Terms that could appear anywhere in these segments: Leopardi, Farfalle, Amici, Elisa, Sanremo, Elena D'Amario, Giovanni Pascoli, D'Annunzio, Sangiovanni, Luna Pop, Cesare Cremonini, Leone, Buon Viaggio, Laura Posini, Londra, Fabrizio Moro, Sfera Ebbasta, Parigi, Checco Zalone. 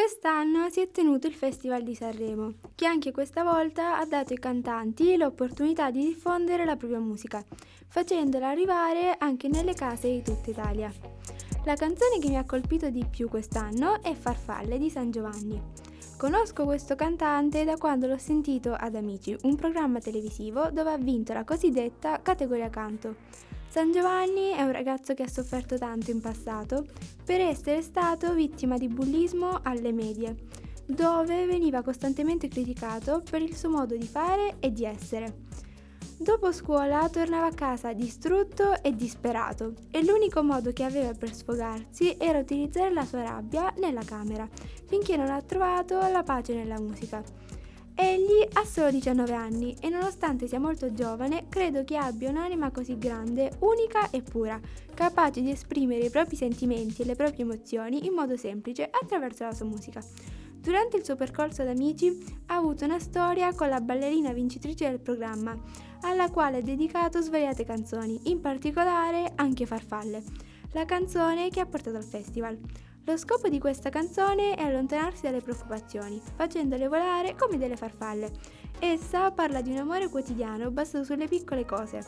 Quest'anno si è tenuto il Festival di Sanremo, che anche questa volta ha dato ai cantanti l'opportunità di diffondere la propria musica, facendola arrivare anche nelle case di tutta Italia. La canzone che mi ha colpito di più quest'anno è Farfalle di Sangiovanni. Conosco questo cantante da quando l'ho sentito ad Amici, un programma televisivo dove ha vinto la cosiddetta categoria canto. Sangiovanni è un ragazzo che ha sofferto tanto in passato per essere stato vittima di bullismo alle medie, dove veniva costantemente criticato per il suo modo di fare e di essere. Dopo scuola tornava a casa distrutto e disperato e l'unico modo che aveva per sfogarsi era utilizzare la sua rabbia nella camera, finché non ha trovato la pace nella musica. Egli ha solo 19 anni e nonostante sia molto giovane, credo che abbia un'anima così grande, unica e pura, capace di esprimere i propri sentimenti e le proprie emozioni in modo semplice attraverso la sua musica. Durante il suo percorso ad Amici ha avuto una storia con la ballerina vincitrice del programma, alla quale ha dedicato svariate canzoni, in particolare anche Farfalle, la canzone che ha portato al festival. Lo scopo di questa canzone è allontanarsi dalle preoccupazioni, facendole volare come delle farfalle. Essa parla di un amore quotidiano basato sulle piccole cose.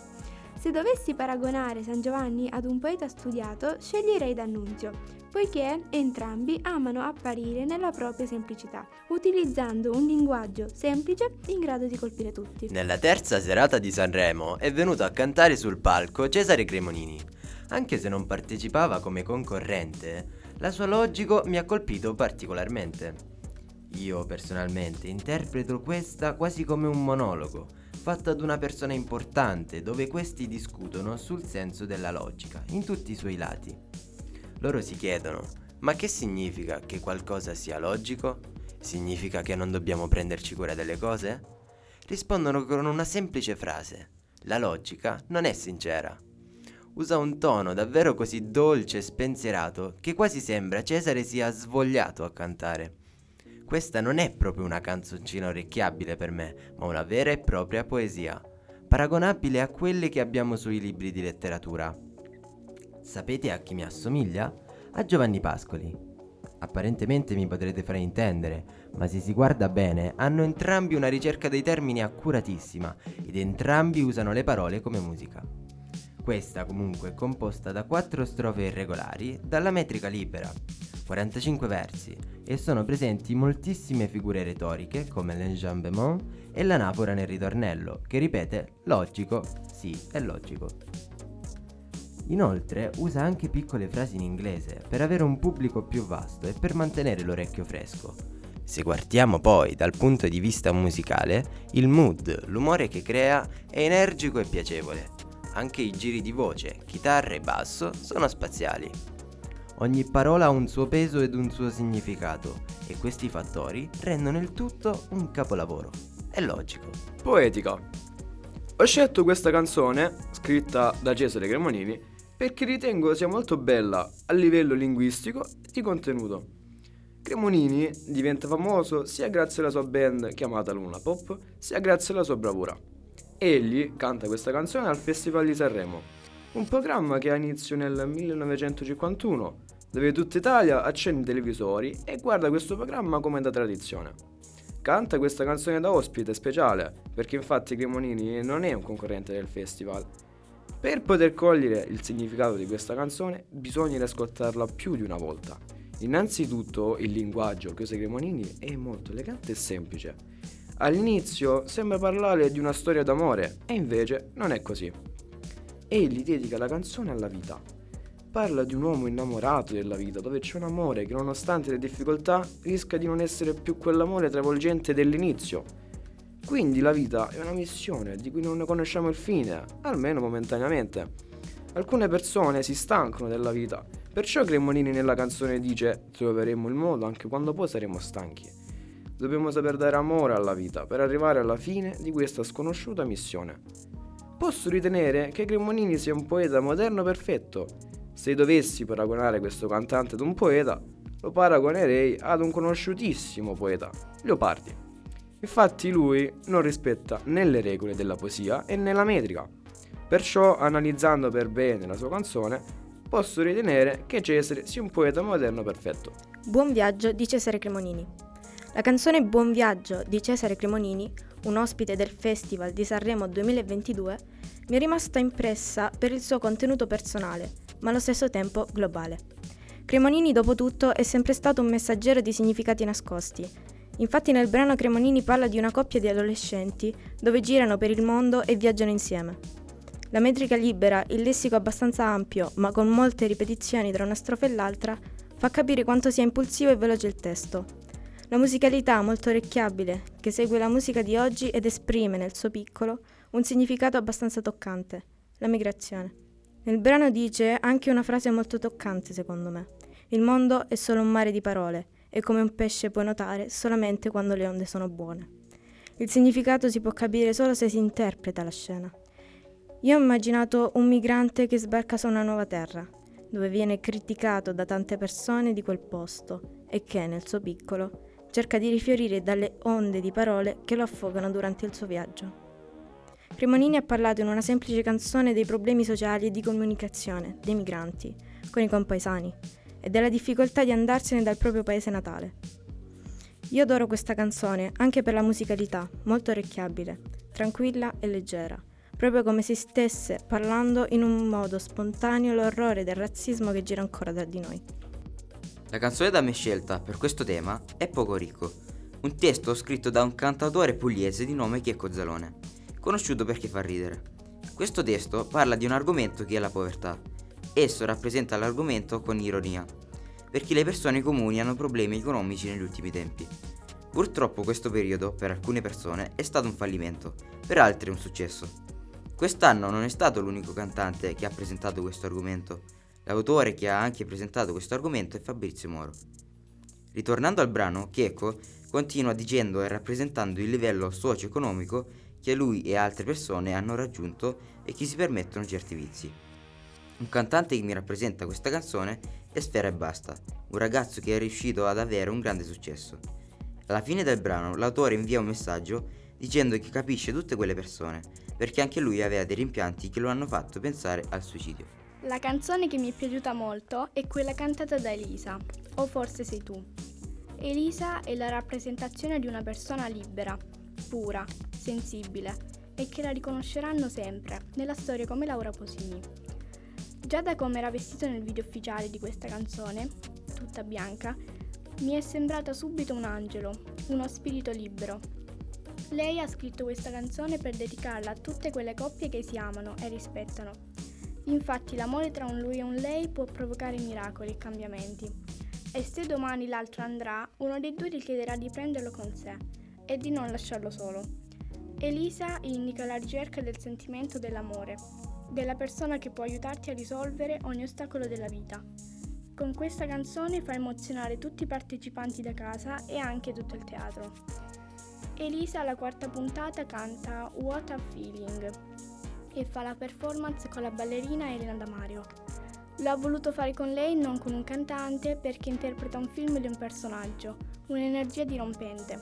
Se dovessi paragonare Sangiovanni ad un poeta studiato, sceglierei D'Annunzio, poiché entrambi amano apparire nella propria semplicità, utilizzando un linguaggio semplice in grado di colpire tutti. Nella terza serata di Sanremo è venuto a cantare sul palco Cesare Cremonini. Anche se non partecipava come concorrente, la sua logica mi ha colpito particolarmente. Io personalmente interpreto questa quasi come un monologo, fatto ad una persona importante, dove questi discutono sul senso della logica, in tutti i suoi lati. Loro si chiedono, ma che significa che qualcosa sia logico? Significa che non dobbiamo prenderci cura delle cose? Rispondono con una semplice frase, la logica non è sincera. Usa un tono davvero così dolce e spensierato che quasi sembra Cesare sia svogliato a cantare. Questa non è proprio una canzoncina orecchiabile per me, ma una vera e propria poesia, paragonabile a quelle che abbiamo sui libri di letteratura. Sapete a chi mi assomiglia? A Giovanni Pascoli. Apparentemente mi potrete fraintendere, ma se si guarda bene, hanno entrambi una ricerca dei termini accuratissima ed entrambi usano le parole come musica. Questa comunque è composta da 4 strofe irregolari dalla metrica libera, 45 versi, e sono presenti moltissime figure retoriche come l'enjambement e l'anafora nel ritornello, che ripete logico, sì, è logico. Inoltre usa anche piccole frasi in inglese per avere un pubblico più vasto e per mantenere l'orecchio fresco. Se guardiamo poi dal punto di vista musicale, il mood, l'umore che crea, è energico e piacevole. Anche i giri di voce, chitarra e basso sono spaziali. Ogni parola ha un suo peso ed un suo significato, e questi fattori rendono il tutto un capolavoro. È logico. Poetica. Ho scelto questa canzone, scritta da Cesare Cremonini, perché ritengo sia molto bella a livello linguistico e di contenuto. Cremonini diventa famoso sia grazie alla sua band chiamata Luna Pop, sia grazie alla sua bravura. Egli canta questa canzone al Festival di Sanremo, un programma che ha inizio nel 1951, dove tutta Italia accende i televisori e guarda questo programma come da tradizione. Canta questa canzone da ospite speciale, perché infatti Cremonini non è un concorrente del festival. Per poter cogliere il significato di questa canzone bisogna riascoltarla più di una volta. Innanzitutto il linguaggio che usa Cremonini è molto elegante e semplice. All'inizio sembra parlare di una storia d'amore, e invece non è così. Egli dedica la canzone alla vita. Parla di un uomo innamorato della vita, dove c'è un amore che nonostante le difficoltà rischia di non essere più quell'amore travolgente dell'inizio. Quindi la vita è una missione di cui non ne conosciamo il fine, almeno momentaneamente. Alcune persone si stancano della vita, perciò Cremonini nella canzone dice «Troveremo il modo anche quando poi saremo stanchi». Dobbiamo saper dare amore alla vita per arrivare alla fine di questa sconosciuta missione. Posso ritenere che Cremonini sia un poeta moderno perfetto. Se dovessi paragonare questo cantante ad un poeta, lo paragonerei ad un conosciutissimo poeta, Leopardi. Infatti lui non rispetta né le regole della poesia e né la metrica. Perciò, analizzando per bene la sua canzone, posso ritenere che Cesare sia un poeta moderno perfetto. Buon Viaggio di Cesare Cremonini. La canzone Buon Viaggio di Cesare Cremonini, un ospite del Festival di Sanremo 2022, mi è rimasta impressa per il suo contenuto personale, ma allo stesso tempo globale. Cremonini, dopo tutto, è sempre stato un messaggero di significati nascosti. Infatti nel brano Cremonini parla di una coppia di adolescenti dove girano per il mondo e viaggiano insieme. La metrica libera, il lessico abbastanza ampio, ma con molte ripetizioni tra una strofa e l'altra, fa capire quanto sia impulsivo e veloce il testo. La musicalità molto orecchiabile, che segue la musica di oggi ed esprime nel suo piccolo un significato abbastanza toccante, la migrazione. Nel brano dice anche una frase molto toccante secondo me: il mondo è solo un mare di parole e come un pesce puoi nuotare solamente quando le onde sono buone. Il significato si può capire solo se si interpreta la scena. Io ho immaginato un migrante che sbarca su una nuova terra, dove viene criticato da tante persone di quel posto e che, nel suo piccolo, cerca di rifiorire dalle onde di parole che lo affogano durante il suo viaggio. Cremonini ha parlato in una semplice canzone dei problemi sociali e di comunicazione dei migranti con i compaesani e della difficoltà di andarsene dal proprio paese natale. Io adoro questa canzone anche per la musicalità, molto orecchiabile, tranquilla e leggera, proprio come se stesse parlando in un modo spontaneo l'orrore del razzismo che gira ancora tra di noi. La canzone da me scelta per questo tema è Poco Ricco, un testo scritto da un cantautore pugliese di nome Checco Zalone, conosciuto perché fa ridere. Questo testo parla di un argomento che è la povertà. Esso rappresenta l'argomento con ironia, perché le persone comuni hanno problemi economici negli ultimi tempi. Purtroppo questo periodo, per alcune persone, è stato un fallimento, per altre un successo. Quest'anno non è stato l'unico cantante che ha presentato questo argomento. L'autore che ha anche presentato questo argomento è Fabrizio Moro. Ritornando al brano, Checco continua dicendo e rappresentando il livello socio-economico che lui e altre persone hanno raggiunto e che si permettono certi vizi. Un cantante che mi rappresenta questa canzone è Sfera Ebbasta, un ragazzo che è riuscito ad avere un grande successo. Alla fine del brano l'autore invia un messaggio dicendo che capisce tutte quelle persone, perché anche lui aveva dei rimpianti che lo hanno fatto pensare al suicidio. La canzone che mi è piaciuta molto è quella cantata da Elisa, O forse sei tu. Elisa è la rappresentazione di una persona libera, pura, sensibile e che la riconosceranno sempre nella storia come Laura Posini. Già da come era vestito nel video ufficiale di questa canzone, tutta bianca, mi è sembrata subito un angelo, uno spirito libero. Lei ha scritto questa canzone per dedicarla a tutte quelle coppie che si amano e rispettano. Infatti l'amore tra un lui e un lei può provocare miracoli e cambiamenti. E se domani l'altro andrà, uno dei due gli chiederà di prenderlo con sé e di non lasciarlo solo. Elisa indica la ricerca del sentimento dell'amore, della persona che può aiutarti a risolvere ogni ostacolo della vita. Con questa canzone fa emozionare tutti i partecipanti da casa e anche tutto il teatro. Elisa alla quarta puntata canta What a Feeling e fa la performance con la ballerina Elena D'Amario. L'ho voluto fare con lei, non con un cantante, perché interpreta un film di un personaggio, un'energia dirompente.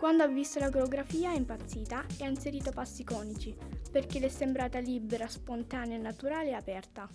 Quando ha visto la coreografia è impazzita e ha inserito passi iconici, perché le è sembrata libera, spontanea, naturale e aperta.